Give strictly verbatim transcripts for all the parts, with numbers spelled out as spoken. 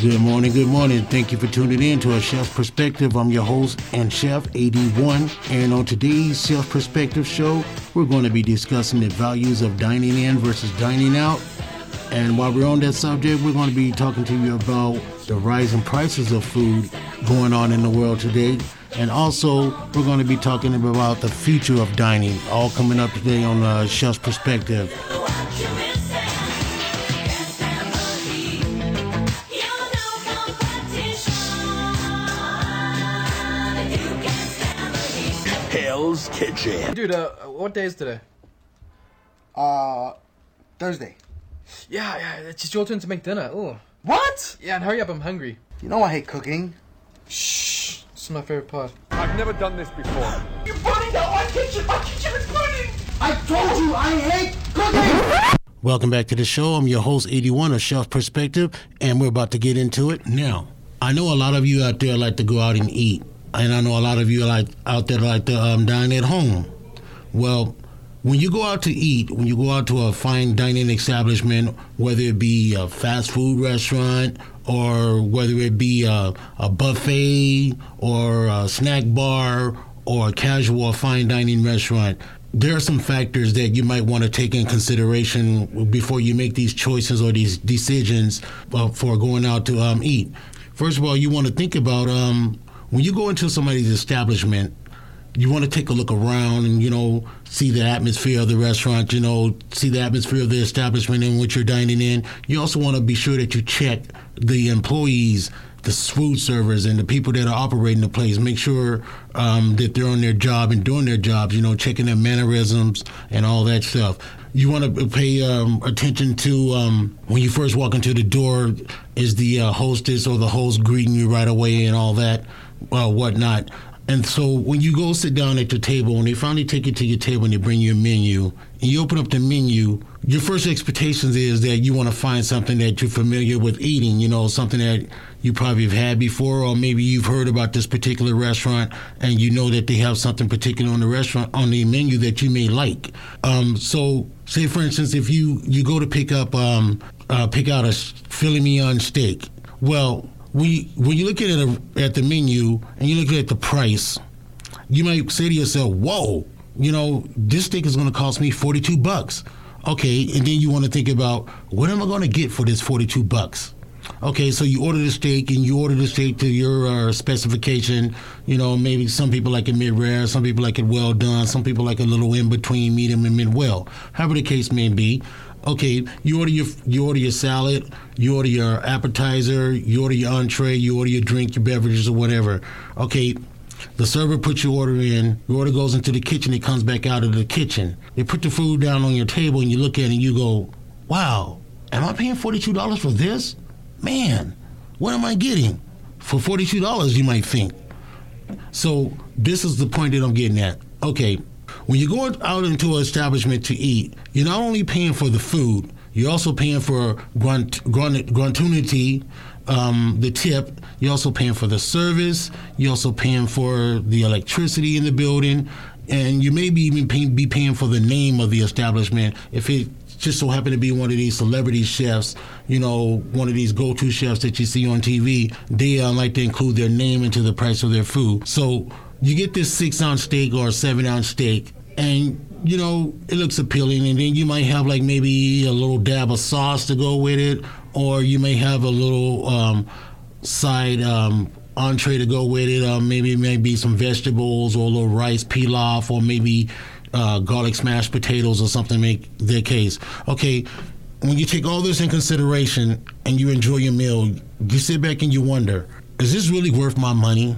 Good morning, good morning. Thank you for tuning in to A Chef's Perspective. I'm your host and chef, A D one. And on today's Chef's Perspective show, we're going to be discussing the values of dining in versus dining out. And while we're on that subject, we're going to be talking to you about the rising prices of food going on in the world today. And also, we're going to be talking about the future of dining, all coming up today on A Chef's Perspective. Kitchen. Dude, uh, what day is today? Uh, Thursday. Yeah, yeah, it's just your turn to make dinner. Ooh. What? Yeah, and hurry up, I'm hungry. You know I hate cooking. Shh, this is my favorite part. I've never done this before. You're burning down my kitchen! My kitchen is burning! I told you I hate cooking! Welcome back to the show. I'm your host, eighty-one, of Chef's Perspective, and we're about to get into it now. I know a lot of you out there like to go out and eat. And I know a lot of you like out there like to um, dine at home. Well, when you go out to eat, when you go out to a fine dining establishment, whether it be a fast food restaurant or whether it be a, a buffet or a snack bar or a casual or fine dining restaurant, there are some factors that you might want to take in consideration before you make these choices or these decisions uh, for going out to um, eat. First of all, you want to think about... Um, When you go into somebody's establishment, you want to take a look around and, you know, see the atmosphere of the restaurant, you know, see the atmosphere of the establishment in which you're dining in. You also want to be sure that you check the employees, the food servers, and the people that are operating the place. Make sure um, that they're on their job and doing their jobs, you know, checking their mannerisms and all that stuff. You want to pay um, attention to um, when you first walk into the door, is the uh, hostess or the host greeting you right away and all that. Uh, whatnot. And so when you go sit down at your table and they finally take you to your table and they bring you a menu and you open up the menu, your first expectations is that you want to find something that you're familiar with eating, you know, something that you probably have had before, or maybe you've heard about this particular restaurant and you know that they have something particular on the restaurant on the menu that you may like. Um, so say, for instance, if you, you go to pick up, um, uh, pick out a filet mignon steak. Well, When you, when you look at it, at the menu and you look at the price, you might say to yourself, whoa, you know, this steak is going to cost me forty-two bucks. Okay, and then you want to think about, what am I going to get for this forty-two bucks? Okay, so you order the steak and you order the steak to your uh, specification. You know, maybe some people like it mid-rare, some people like it well done, some people like a little in-between medium and mid-well, however the case may be. Okay, you order your you order your salad, you order your appetizer, you order your entree, you order your drink, your beverages, or whatever. Okay, the server puts your order in, your order goes into the kitchen, it comes back out of the kitchen. They put the food down on your table and you look at it and you go, wow, am I paying forty-two dollars for this? Man, what am I getting? For forty-two dollars, you might think. So this is the point that I'm getting at. Okay. When you go out into an establishment to eat, you're not only paying for the food, you're also paying for grunt, grunt, gruntunity, um, the tip. You're also paying for the service. You're also paying for the electricity in the building. And you may be even pay, be paying for the name of the establishment if it just so happened to be one of these celebrity chefs, you know, one of these go-to chefs that you see on T V. They uh, like to include their name into the price of their food. So you get this six-ounce steak or a seven-ounce steak, and, you know, it looks appealing. And then you might have, like, maybe a little dab of sauce to go with it, or you may have a little um, side um, entree to go with it. Um, maybe it may be some vegetables or a little rice pilaf or maybe uh, garlic smashed potatoes or something, make their case. Okay, when you take all this in consideration and you enjoy your meal, you sit back and you wonder, is this really worth my money?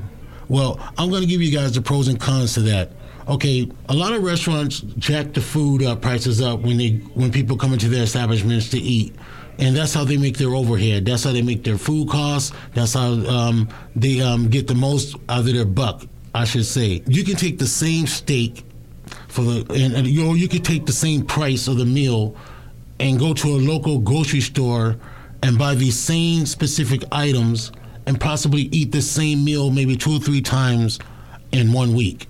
Well, I'm going to give you guys the pros and cons to that. Okay, a lot of restaurants jack the food uh, prices up when they when people come into their establishments to eat. And that's how they make their overhead. That's how they make their food costs. That's how um, they um, get the most out of their buck, I should say. You can take the same steak for the, and, and you know, you can take the same price of the meal and go to a local grocery store and buy these same specific items and possibly eat the same meal maybe two or three times in one week.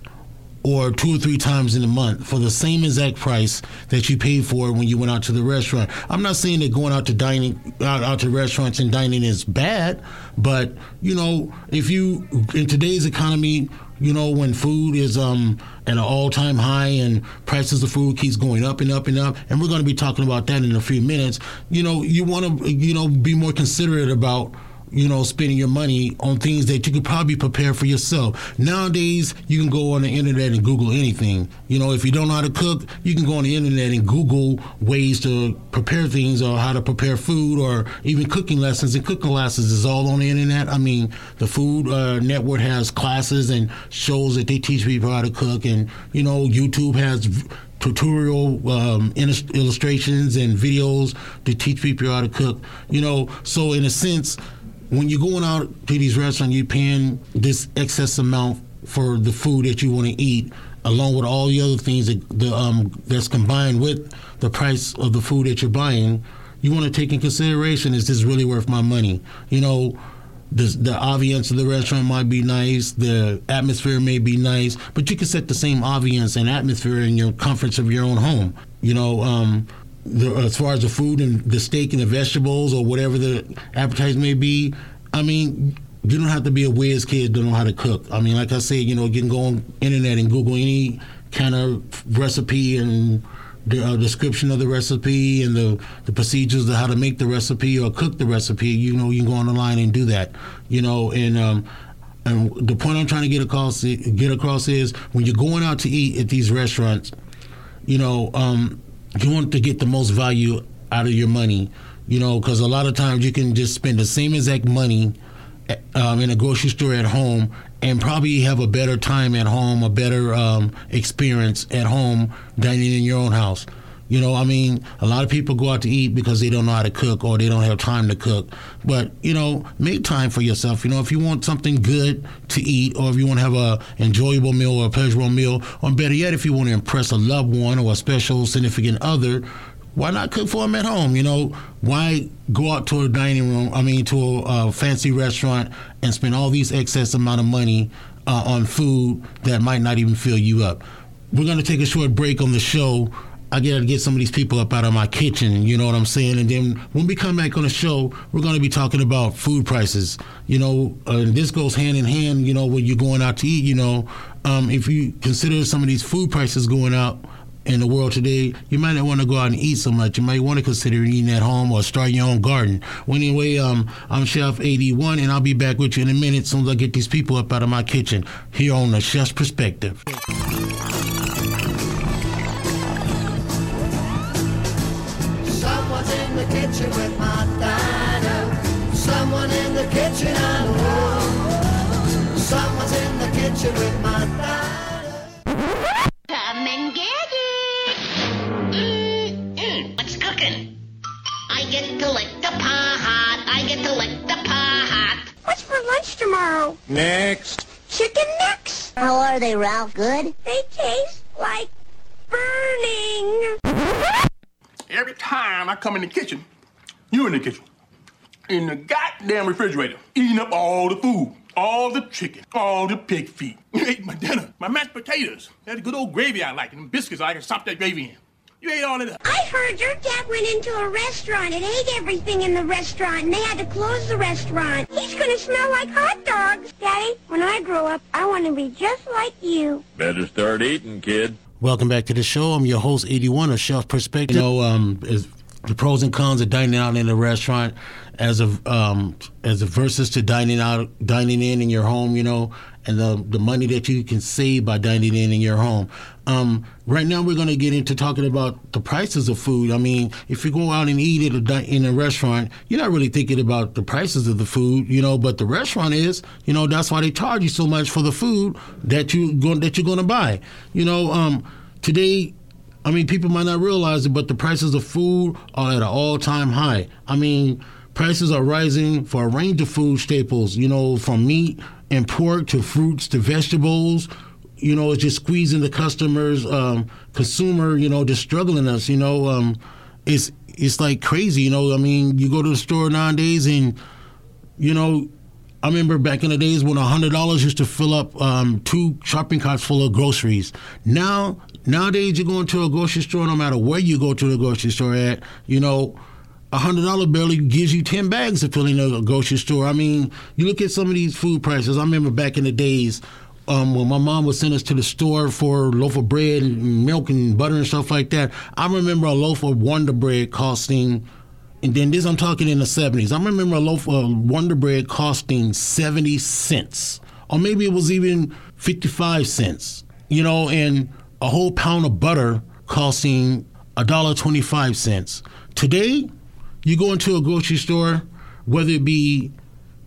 or two or three times in a month for the same exact price that you paid for it when you went out to the restaurant. I'm not saying that going out to dining, out, out to restaurants and dining is bad, but you know, if you in today's economy, you know, when food is um, at an all-time high and prices of food keeps going up and up and up, and we're going to be talking about that in a few minutes. You know, you want to, you know, be more considerate about, you know, spending your money on things that you could probably prepare for yourself. Nowadays, you can go on the internet and Google anything. You know, if you don't know how to cook, you can go on the internet and Google ways to prepare things or how to prepare food, or even cooking lessons. And cooking classes is all on the internet. I mean, the Food uh, Network has classes and shows that they teach people how to cook. And, you know, YouTube has v- tutorial um, illustrations and videos to teach people how to cook. You know, so in a sense, when you're going out to these restaurants, you're paying this excess amount for the food that you want to eat, along with all the other things that the, um, that's combined with the price of the food that you're buying. You want to take in consideration, is this really worth my money? You know, the, the ambiance of the restaurant might be nice, the atmosphere may be nice, but you can set the same ambiance and atmosphere in your comforts of your own home. You know, um, The, as far as the food and the steak and the vegetables or whatever the appetizer may be, I mean, you don't have to be a whiz kid to know how to cook. I mean, like I said, you know, you can go on internet and Google any kind of recipe and the uh, description of the recipe and the, the procedures of how to make the recipe or cook the recipe. You know, you can go on the line and do that, you know, and um, and the point I'm trying to get across, get across is when you're going out to eat at these restaurants, you know, um, you want to get the most value out of your money, you know, because a lot of times you can just spend the same exact money um, in a grocery store at home and probably have a better time at home, a better um, experience at home dining in your own house. You know, I mean, a lot of people go out to eat because they don't know how to cook or they don't have time to cook. But, you know, make time for yourself. You know, if you want something good to eat, or if you want to have a enjoyable meal or a pleasurable meal, or better yet, if you want to impress a loved one or a special significant other, why not cook for them at home? You know, why go out to a dining room, I mean, to a, a fancy restaurant and spend all these excess amount of money uh, on food that might not even fill you up? We're going to take a short break on the show. I gotta get some of these people up out of my kitchen, you know what I'm saying? And then when we come back on the show, we're gonna be talking about food prices. You know, uh, and this goes hand in hand, you know, when you're going out to eat, you know. Um, if you consider some of these food prices going out in the world today, you might not want to go out and eat so much. You might want to consider eating at home or starting your own garden. Well, anyway, um, I'm Chef eighty-one, and I'll be back with you in a minute as soon as I get these people up out of my kitchen here on the Chef's Perspective. Kitchen with my dino. Someone in the kitchen, I know. Someone's in the kitchen with my dino. Come and get it. Mm-mm. What's cooking? I get to lick the pot. I get to lick the pot. What's for lunch tomorrow? Next. Chicken necks. How are they, Ralph? Good? They taste like burning. Every time I come in the kitchen, you in the kitchen, in the goddamn refrigerator, eating up all the food, all the chicken, all the pig feet. You ate my dinner, my mashed potatoes. That's good old gravy I like, and them biscuits I can sop that gravy in. You ate all of that. I heard your dad went into a restaurant and ate everything in the restaurant, and they had to close the restaurant. He's gonna smell like hot dogs. Daddy, when I grow up, I want to be just like you. Better start eating, kid. Welcome back to the show. I'm your host, eighty-one, of Chef Perspective. You know, um, is the pros and cons of dining out in a restaurant as a um, as a versus to dining out, dining in in your home. You know, and the the money that you can save by dining in in your home. Um, right now, we're going to get into talking about the prices of food. I mean, if you go out and eat at a in a restaurant, you're not really thinking about the prices of the food, you know. But the restaurant is, you know, that's why they charge you so much for the food that you go, that you're going to buy. You know, um, today, I mean, people might not realize it, but the prices of food are at an all-time high. I mean, prices are rising for a range of food staples, you know, from meat and pork to fruits to vegetables. You know, it's just squeezing the customers, um, consumer, you know, just struggling us, you know. Um, it's it's like crazy, you know. I mean, you go to the store nowadays and, you know, I remember back in the days when one hundred dollars used to fill up um, two shopping carts full of groceries. Now, nowadays, you go into a grocery store, no matter where you go to the grocery store at, you know, a one hundred dollars barely gives you ten bags of filling a grocery store. I mean, you look at some of these food prices. I remember back in the days um, when my mom would send us to the store for a loaf of bread and milk and butter and stuff like that. I remember a loaf of Wonder Bread costing... And then this, I'm talking in the seventies. I remember a loaf of Wonder Bread costing seventy cents. Or maybe it was even fifty-five cents. You know, and a whole pound of butter costing one dollar and twenty-five cents. Today, you go into a grocery store, whether it be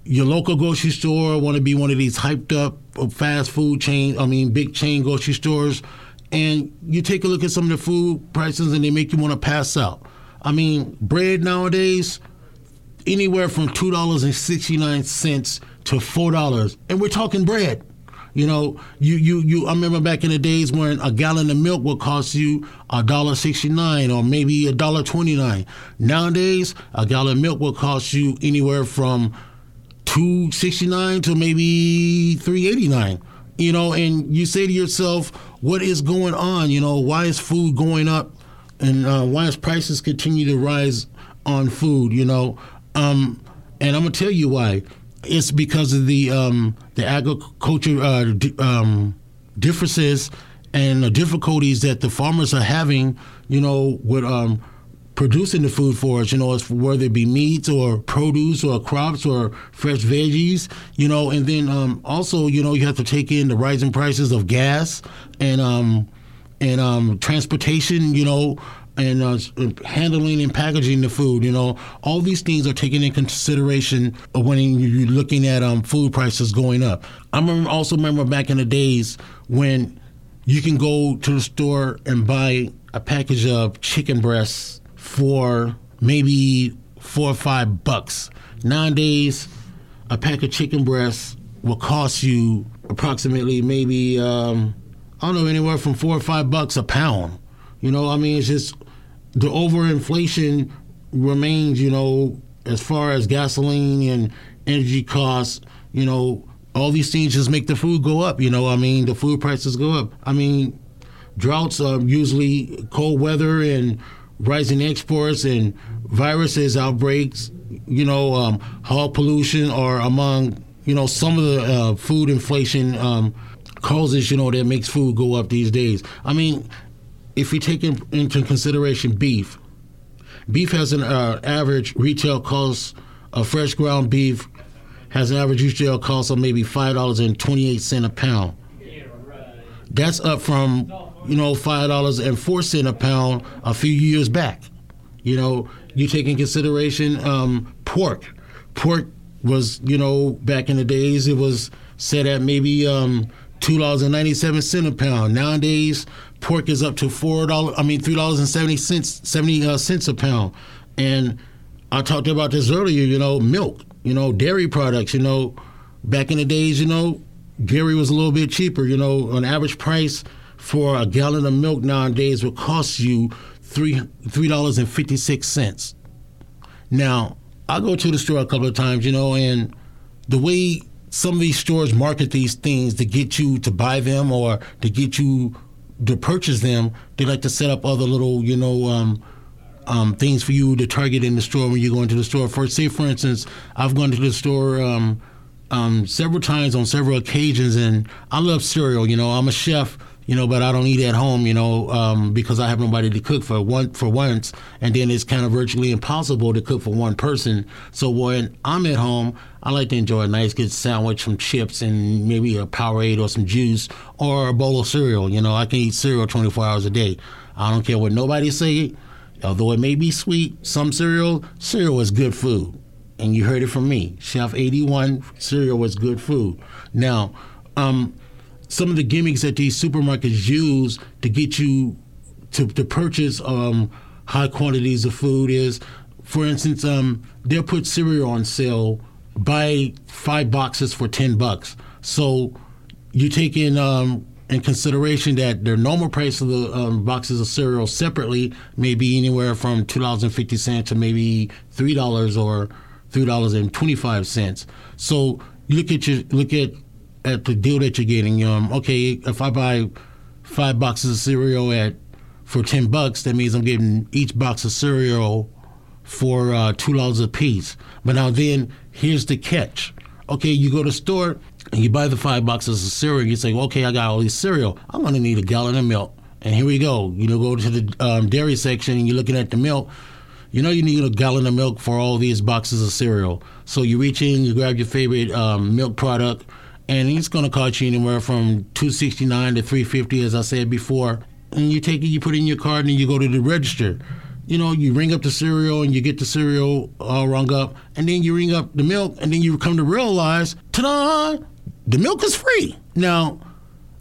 your local grocery store, or want to be one of these hyped up fast food chain, I mean, big chain grocery stores, and you take a look at some of the food prices and they make you want to pass out. I mean, bread nowadays, anywhere from two dollars and sixty-nine cents to four dollars. And we're talking bread. You know, you, you, you. I remember back in the days when a gallon of milk would cost you one dollar and sixty-nine cents or maybe one dollar and twenty-nine cents. Nowadays, a gallon of milk will cost you anywhere from two dollars and sixty-nine cents to maybe three dollars and eighty-nine cents. You know, and you say to yourself, what is going on? You know, why is food going up? And uh, why is prices continue to rise on food, you know? Um, and I'm going to tell you why. It's because of the um, the agriculture uh, di- um, differences and the difficulties that the farmers are having, you know, with um, producing the food for us, you know, it's whether it be meats or produce or crops or fresh veggies, you know. And then um, also, you know, you have to take in the rising prices of gas and um and um, transportation, you know, and uh, handling and packaging the food, you know. All these things are taken in consideration when you're looking at um, food prices going up. I remember, also remember back in the days when you can go to the store and buy a package of chicken breasts for maybe four or five bucks. Nowadays, a pack of chicken breasts will cost you approximately maybe... Um, I don't know, anywhere from four or five bucks a pound. You know, I mean, it's just the overinflation remains, you know, as far as gasoline and energy costs, you know, all these things just make the food go up. You know, I mean, the food prices go up. I mean, droughts are usually cold weather and rising exports and viruses outbreaks, you know, um, hog pollution are among, you know, some of the uh, food inflation um causes, you know, that makes food go up these days. I mean, if you take in, into consideration beef, beef has an uh, average retail cost of fresh ground beef has an average retail cost of maybe five dollars and twenty-eight cents a pound. That's up from, you know, five dollars and four cents a pound a few years back. You know, you take in consideration um, pork. Pork was, you know, back in the days, it was set at maybe... Um, two dollars and ninety-seven cents a pound. Nowadays, pork is up to four dollars. I mean, three dollars and seventy cents, seventy uh, cents a pound. And I talked about this earlier. You know, milk. You know, dairy products. You know, back in the days, you know, dairy was a little bit cheaper. You know, on average price for a gallon of milk nowadays would cost you three three dollars and fifty six cents. Now, I go to the store a couple of times. You know, and the way some of these stores market these things to get you to buy them or to get you to purchase them. They like to set up other little, you know, um, um, things for you to target in the store when you go into the store. For, say, for instance, I've gone to the store um, um, several times on several occasions, and I love cereal. You know, I'm a chef, you know, but I don't eat at home, you know, um, because I have nobody to cook for one for once, and then it's kind of virtually impossible to cook for one person. So when I'm at home, I like to enjoy a nice good sandwich, some chips, and maybe a Powerade or some juice or a bowl of cereal. You know, I can eat cereal twenty-four hours a day. I don't care what nobody say. Although it may be sweet, some cereal, cereal is good food. And you heard it from me. Chef eighty-one, cereal was good food. Now, um... some of the gimmicks that these supermarkets use to get you to, to purchase um, high quantities of food is, for instance, um, they'll put cereal on sale, buy five boxes for ten bucks. So you take in, um, in consideration that their normal price of the um, boxes of cereal separately may be anywhere from two dollars and fifty cents to maybe three dollars or three dollars and twenty-five cents. So look at your look at at the deal that you're getting. Um, okay, if I buy five boxes of cereal at for ten bucks, that means I'm getting each box of cereal for uh, two dollars a piece. But now then, here's the catch. Okay, you go to the store and you buy the five boxes of cereal. You say, okay, I got all this cereal. I'm gonna need a gallon of milk. And here we go. You know, go to the um, dairy section and you're looking at the milk. You know you need a gallon of milk for all these boxes of cereal. So you reach in, you grab your favorite um, milk product, and it's going to cost you anywhere from two sixty-nine to three fifty, as I said before. And you take it, you put it in your card, and you go to the register. You know, you ring up the cereal, and you get the cereal all rung up, and then you ring up the milk, and then you come to realize, ta-da, the milk is free. Now,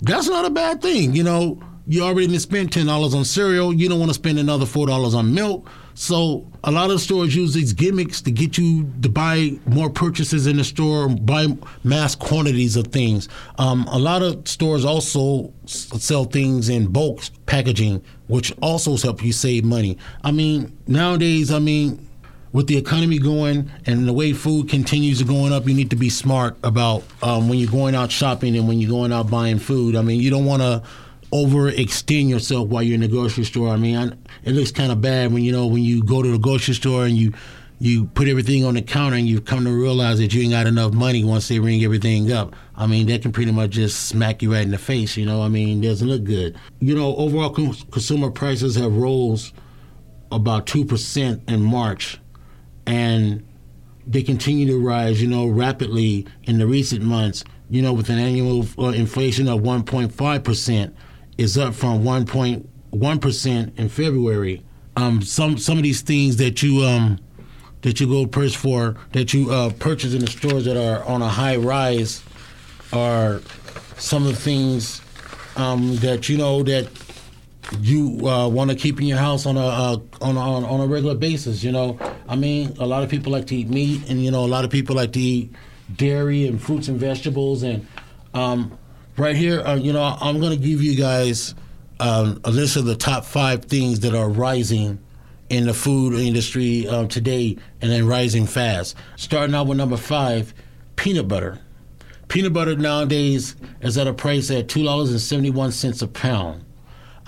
that's not a bad thing. You know, you already didn't spend ten dollars on cereal. You don't want to spend another four dollars on milk. So a lot of stores use these gimmicks to get you to buy more purchases in the store, buy mass quantities of things. Um, a lot of stores also sell things in bulk packaging, which also helps you save money. I mean, nowadays, I mean, with the economy going and the way food continues to going up, you need to be smart about um, when you're going out shopping and when you're going out buying food. I mean, you don't want to overextend yourself while you're in the grocery store. I mean, I, it looks kind of bad when, you know, when you go to the grocery store and you you put everything on the counter and you come to realize that you ain't got enough money once they ring everything up. I mean, that can pretty much just smack you right in the face, you know. I mean, it doesn't look good. You know, overall com- consumer prices have rose about two percent in March, and they continue to rise, you know, rapidly in the recent months, you know, with an annual uh, inflation of one point five percent. Is up from one point one percent in February. Um, some some of these things that you um, that you go purchase for that you uh, purchase in the stores that are on a high rise are some of the things um, that you know that you uh, want to keep in your house on a uh, on a, on a regular basis. You know, I mean, a lot of people like to eat meat, and you know, a lot of people like to eat dairy and fruits and vegetables and. Um, Right here, uh, you know, I'm going to give you guys um, a list of the top five things that are rising in the food industry uh, today and then rising fast. Starting out with number five, peanut butter. Peanut butter nowadays is at a price at two dollars and seventy-one cents a pound.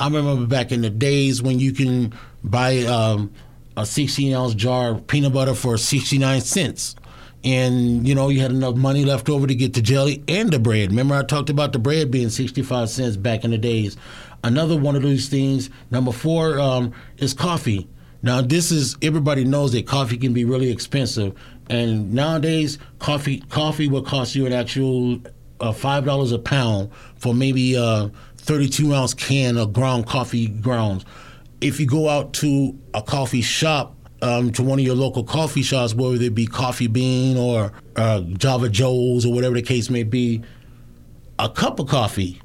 I remember back in the days when you can buy um, a sixteen-ounce jar of peanut butter for sixty-nine cents. And, you know, you had enough money left over to get the jelly and the bread. Remember, I talked about the bread being sixty-five cents back in the days. Another one of these things, number four, um, is coffee. Now, this is, everybody knows that coffee can be really expensive. And nowadays, coffee coffee will cost you an actual uh, five dollars a pound for maybe a thirty-two ounce can of ground coffee grounds. If you go out to a coffee shop, Um, to one of your local coffee shops, whether it be Coffee Bean or uh, Java Joe's or whatever the case may be, a cup of coffee,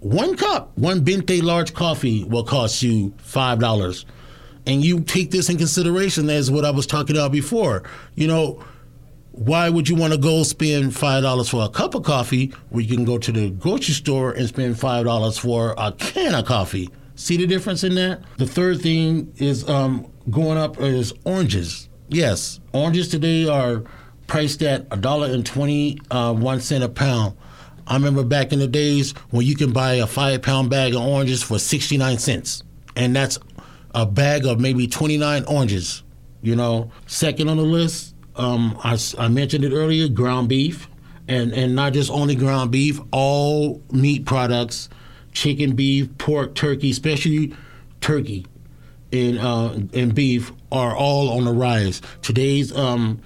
one cup, one Bente large coffee will cost you five dollars. And you take this in consideration as what I was talking about before. You know, why would you want to go spend five dollars for a cup of coffee where you can go to the grocery store and spend five dollars for a can of coffee? See the difference in that? The third thing is um, going up is oranges. Yes, oranges today are priced at one dollar and twenty-one cents a pound. I remember back in the days when you can buy a five-pound bag of oranges for sixty-nine cents, and that's a bag of maybe twenty-nine oranges, you know. Second on the list, um, I, I mentioned it earlier, ground beef, and, and not just only ground beef, all meat products, chicken, beef, pork, turkey, especially turkey and uh, and beef are all on the rise. Today's um,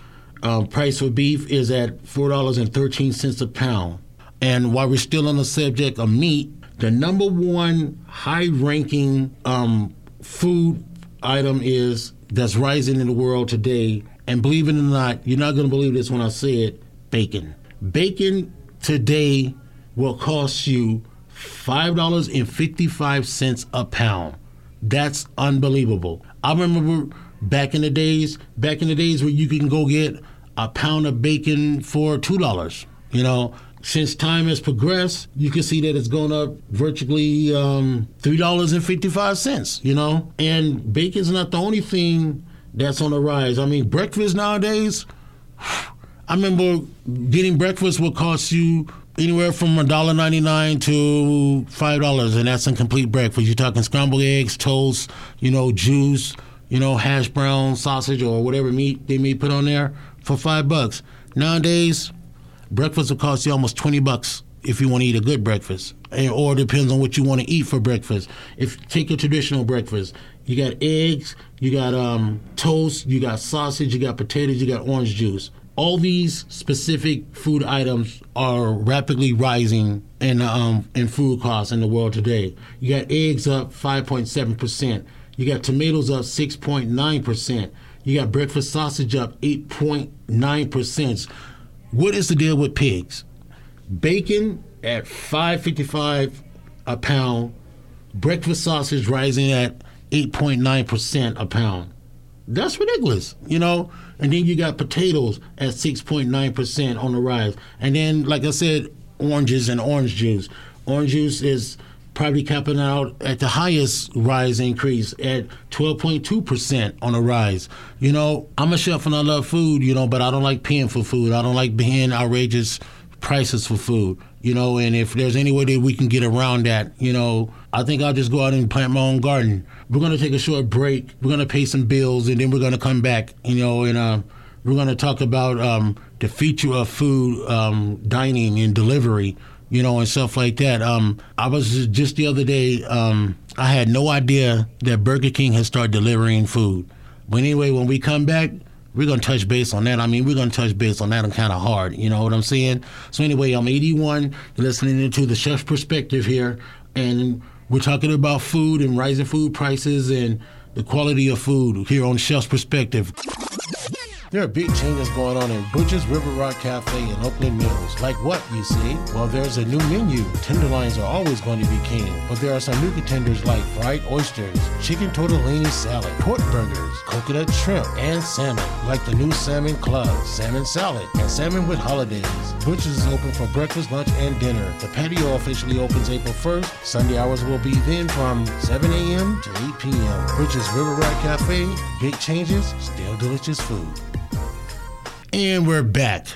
uh, price for beef is at four dollars and thirteen cents a pound. And while we're still on the subject of meat, the number one high-ranking um, food item is that's rising in the world today. And believe it or not, you're not going to believe this when I say it, bacon. Bacon today will cost you five dollars and fifty-five cents a pound. That's unbelievable. I remember back in the days, back in the days where you can go get a pound of bacon for two dollars. You know, since time has progressed, you can see that it's gone up virtually um, three dollars and fifty-five cents, you know. And bacon's not the only thing that's on the rise. I mean, breakfast nowadays, I remember getting breakfast would cost you anywhere from one dollar ninety-nine to five dollars, and that's incomplete breakfast. You're talking scrambled eggs, toast, you know, juice, you know, hash brown, sausage, or whatever meat they may put on there for five bucks. Nowadays, breakfast will cost you almost twenty bucks if you want to eat a good breakfast, and, or it depends on what you want to eat for breakfast. If take a traditional breakfast, you got eggs, you got um, toast, you got sausage, you got potatoes, you got orange juice. All these specific food items are rapidly rising in um, in food costs in the world today. You got eggs up five point seven percent. You got tomatoes up six point nine percent. You got breakfast sausage up eight point nine percent. What is the deal with pigs? Bacon at five fifty-five a pound. Breakfast sausage rising at eight point nine percent a pound. That's ridiculous, you know? And then you got potatoes at six point nine percent on the rise. And then, like I said, oranges and orange juice. Orange juice is probably capping out at the highest rise increase at twelve point two percent on the rise. You know, I'm a chef and I love food, you know, but I don't like paying for food. I don't like paying outrageous prices for food, you know, and if there's any way that we can get around that, you know, I think I'll just go out and plant my own garden. We're going to take a short break. We're going to pay some bills, and then we're going to come back, you know, and uh, we're going to talk about um, the future of food, um, dining and delivery, you know, and stuff like that. Um, I was just the other day, um, I had no idea that Burger King had started delivering food. But anyway, when we come back, we're going to touch base on that. I mean, we're going to touch base on that and kind of hard. You know what I'm saying? So anyway, I'm eighty-one, listening to the Chef's Perspective here. And we're talking about food and rising food prices and the quality of food here on Chef's Perspective. There are big changes going on in Butcher's River Rock Cafe and Oakland Mills. Like what, you see? Well, there's a new menu. Tenderloins are always going to be king, but there are some new contenders like fried oysters, chicken tortellini salad, pork burgers, coconut shrimp, and salmon, like the new Salmon Club, salmon salad, and salmon with holidays. Butcher's is open for breakfast, lunch, and dinner. The patio officially opens April first. Sunday hours will be then from seven a.m. to eight p.m. Butcher's River Rock Cafe, big changes, still delicious food. And we're back.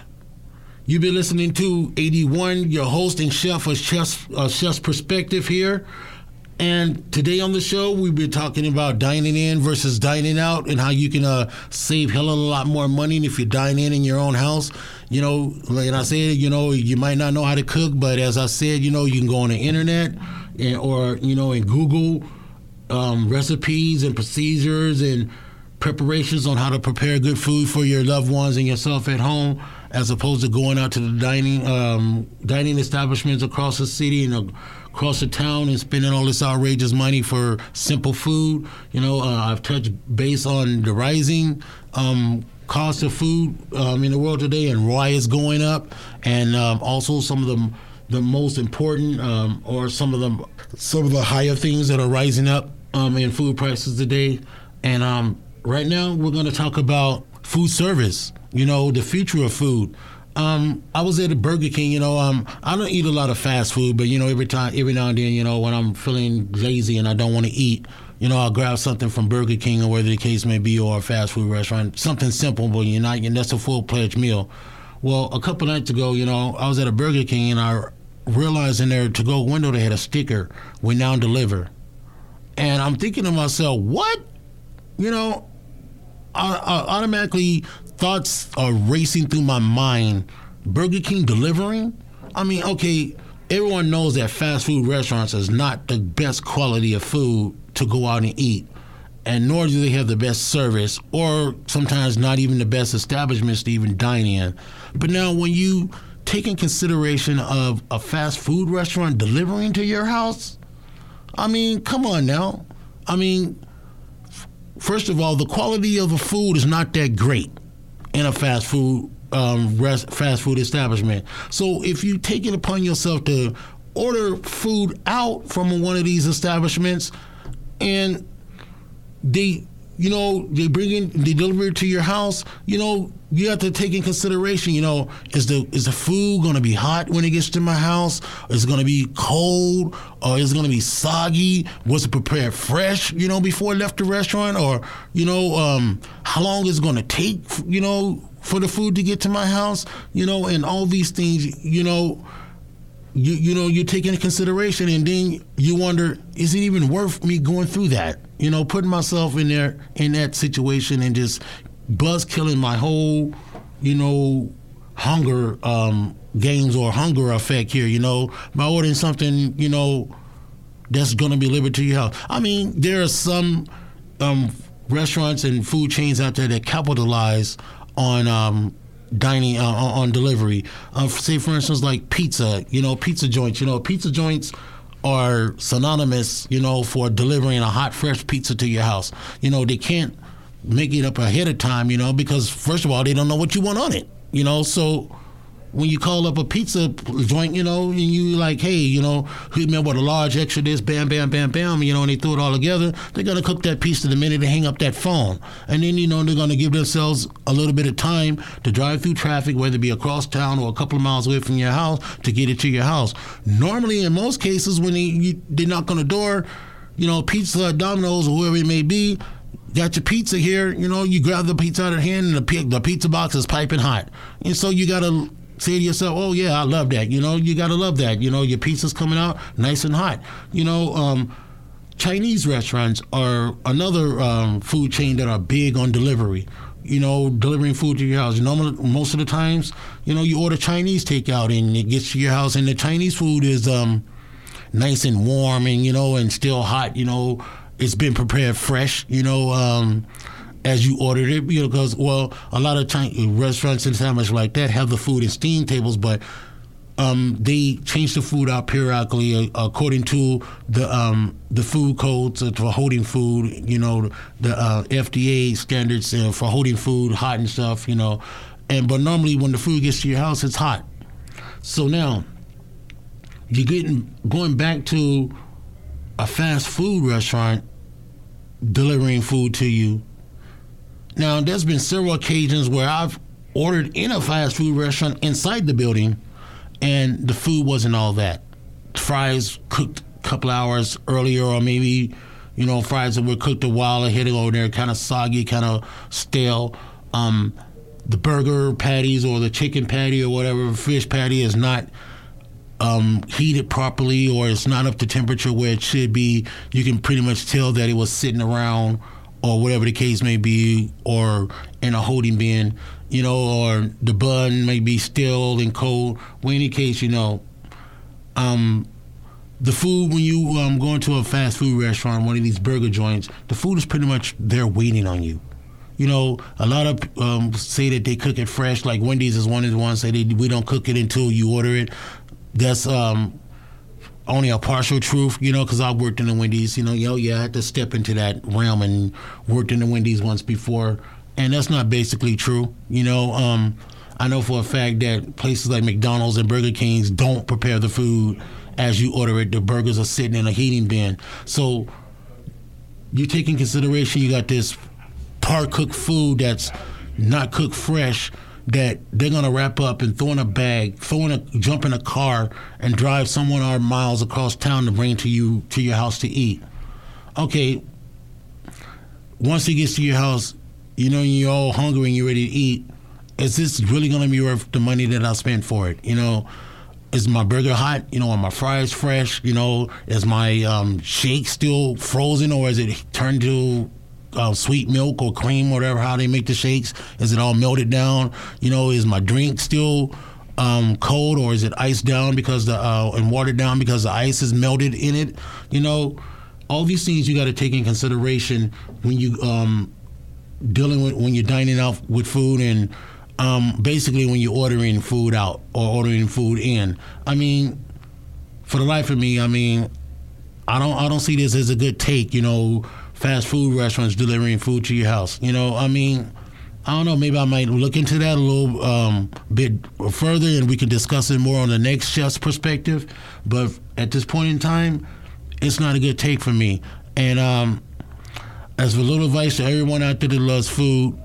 You've been listening to eighty-one, your host and chef of Chef's, uh, Chef's Perspective here. And today on the show, we've been talking about dining in versus dining out and how you can uh, save hell of a lot more money if you dine in in your own house. You know, like I said, you know, you might not know how to cook, but as I said, you know, you can go on the internet and, or, you know, and Google um, recipes and procedures and preparations on how to prepare good food for your loved ones and yourself at home, as opposed to going out to the dining um, dining establishments across the city and across the town and spending all this outrageous money for simple food. You know, uh, I've touched base on the rising um, cost of food um, in the world today and why it's going up, and um, also some of the the most important um, or some of the some of the higher things that are rising up um, in food prices today, and. Um, Right now, we're going to talk about food service, you know, the future of food. Um, I was at a Burger King, you know, um, I don't eat a lot of fast food, but, you know, every time, every now and then, you know, when I'm feeling lazy and I don't want to eat, you know, I'll grab something from Burger King or wherever the case may be, or a fast food restaurant, something simple, but you're not, and that's a full-fledged meal. Well, a couple nights ago, you know, I was at a Burger King and I realized in their to-go window they had a sticker, "We now deliver." And I'm thinking to myself, what? You know, I, I automatically thoughts are racing through my mind. Burger King delivering? I mean, okay, everyone knows that fast food restaurants is not the best quality of food to go out and eat, and nor do they have the best service, or sometimes not even the best establishments to even dine in. But now when you take in consideration of a fast food restaurant delivering to your house, I mean, come on now. I mean... First of all, the quality of the food is not that great in a fast food um, rest, fast food establishment. So if you take it upon yourself to order food out from one of these establishments, and they you know, they bring in, they deliver it to your house, you know, you have to take in consideration, you know, is the is the food going to be hot when it gets to my house? Is it going to be cold? Or is it going to be soggy? Was it prepared fresh, you know, before it left the restaurant? Or, you know, um, how long is it going to take, you know, for the food to get to my house? You know, and all these things, you know, you you know, you take into consideration, and then you wonder, is it even worth me going through that? You know, putting myself in there, in that situation, and just buzzkilling my whole, you know, hunger um, games or hunger effect here, you know, by ordering something, you know, that's going to be delivered to your house. I mean, there are some um, restaurants and food chains out there that capitalize on um, dining, uh, on delivery. Uh, say, for instance, like pizza, you know, pizza joints, you know, pizza joints are synonymous, you know, for delivering a hot, fresh pizza to your house. You know, they can't make it up ahead of time, you know, because first of all, they don't know what you want on it, you know. So when you call up a pizza joint, you know, and you like, hey, you know, hit me up with a large extra this, bam, bam, bam, bam, you know, and they throw it all together, they're going to cook that piece to the minute they hang up that phone. And then, you know, they're going to give themselves a little bit of time to drive through traffic, whether it be across town or a couple of miles away from your house, to get it to your house. Normally, in most cases, when they, you, they knock on the door, you know, Pizza, Domino's, or whoever it may be, got your pizza here, you know, you grab the pizza out of hand, and the, the pizza box is piping hot. And so you got to say to yourself, oh, yeah, I love that. You know, you got to love that. You know, your pizza's coming out nice and hot. You know, um, Chinese restaurants are another um, food chain that are big on delivery. You know, delivering food to your house. You know, most of the times, you know, you order Chinese takeout and it gets to your house, and the Chinese food is um, nice and warm and, you know, and still hot. You know, it's been prepared fresh, you know, um, as you ordered it, you know, because, well, a lot of Chinese restaurants and sandwiches like that have the food in steam tables, but um, they change the food out periodically according to the um, the food codes for holding food, you know, the uh, F D A standards uh, for holding food hot and stuff, you know. And but normally when the food gets to your house, it's hot. So now you're getting going back to a fast food restaurant delivering food to you. Now, there's been several occasions where I've ordered in a fast food restaurant inside the building, and the food wasn't all that. Fries cooked a couple hours earlier, or maybe, you know, fries that were cooked a while ahead ago, they're kind of soggy, kind of stale. Um, the burger patties or the chicken patty or whatever, fish patty is not um, heated properly, or it's not up to temperature where it should be. You can pretty much tell that it was sitting around, or whatever the case may be, or in a holding bin, you know, or the bun may be stale and cold. Well, in any case, you know, um, the food, when you um, go into a fast food restaurant, one of these burger joints, the food is pretty much there waiting on you. You know, a lot of um, say that they cook it fresh, like Wendy's is one of the ones that they, we don't cook it until you order it. That's um, only a partial truth, you know, because I worked in the Wendy's, you know, yo, yeah, I had to step into that realm and worked in the Wendy's once before, and that's not basically true, you know. Um, I know for a fact that places like McDonald's and Burger King's don't prepare the food as you order it. The burgers are sitting in a heating bin. So you take in consideration you got this par-cooked food that's not cooked fresh, that they're gonna wrap up and throw in a bag, throw in a, jump in a car, and drive someone or miles across town to bring to you to your house to eat. Okay, once it gets to your house, you know, you're all hungry and you're ready to eat. Is this really gonna be worth the money that I spent for it? You know, is my burger hot? You know, are my fries fresh? You know, is my um, shake still frozen, or is it turned to Uh, sweet milk or cream, or whatever, how they make the shakes? Is it all melted down? You know, is my drink still um, cold, or is it iced down because the uh, and watered down because the ice is melted in it? You know, all these things you got to take in consideration when you um, dealing with, when you're dining out with food, and um, basically when you're ordering food out or ordering food in. I mean, for the life of me, I mean, I don't I don't see this as a good take, you know, fast food restaurants delivering food to your house. You know, I mean, I don't know, maybe I might look into that a little um, bit further, and we can discuss it more on the next Chef's Perspective. But at this point in time, it's not a good take for me. And um, as a little advice to everyone out there that loves food,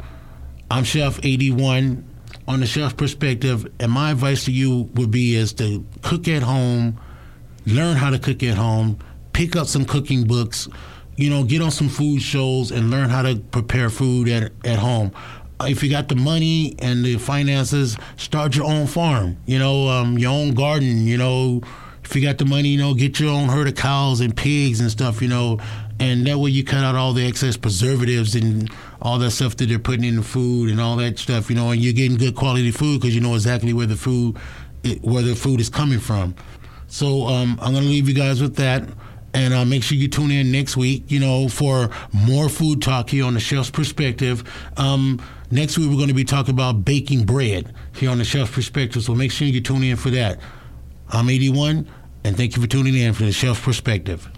I'm Chef eighty-one on the Chef Perspective, and my advice to you would be is to cook at home, learn how to cook at home, pick up some cooking books, you know, get on some food shows and learn how to prepare food at, at home. If you got the money and the finances, start your own farm, you know, um, your own garden, you know. If you got the money, you know, get your own herd of cows and pigs and stuff, you know, and that way you cut out all the excess preservatives and all that stuff that they're putting in the food and all that stuff, you know, and you're getting good quality food because you know exactly where the food, where the food is coming from. So um, I'm going to leave you guys with that. And uh, make sure you tune in next week, you know, for more food talk here on the Chef's Perspective. Um, next week, we're going to be talking about baking bread here on the Chef's Perspective. So make sure you tune in for that. I'm eighty-one, and thank you for tuning in for the Chef's Perspective.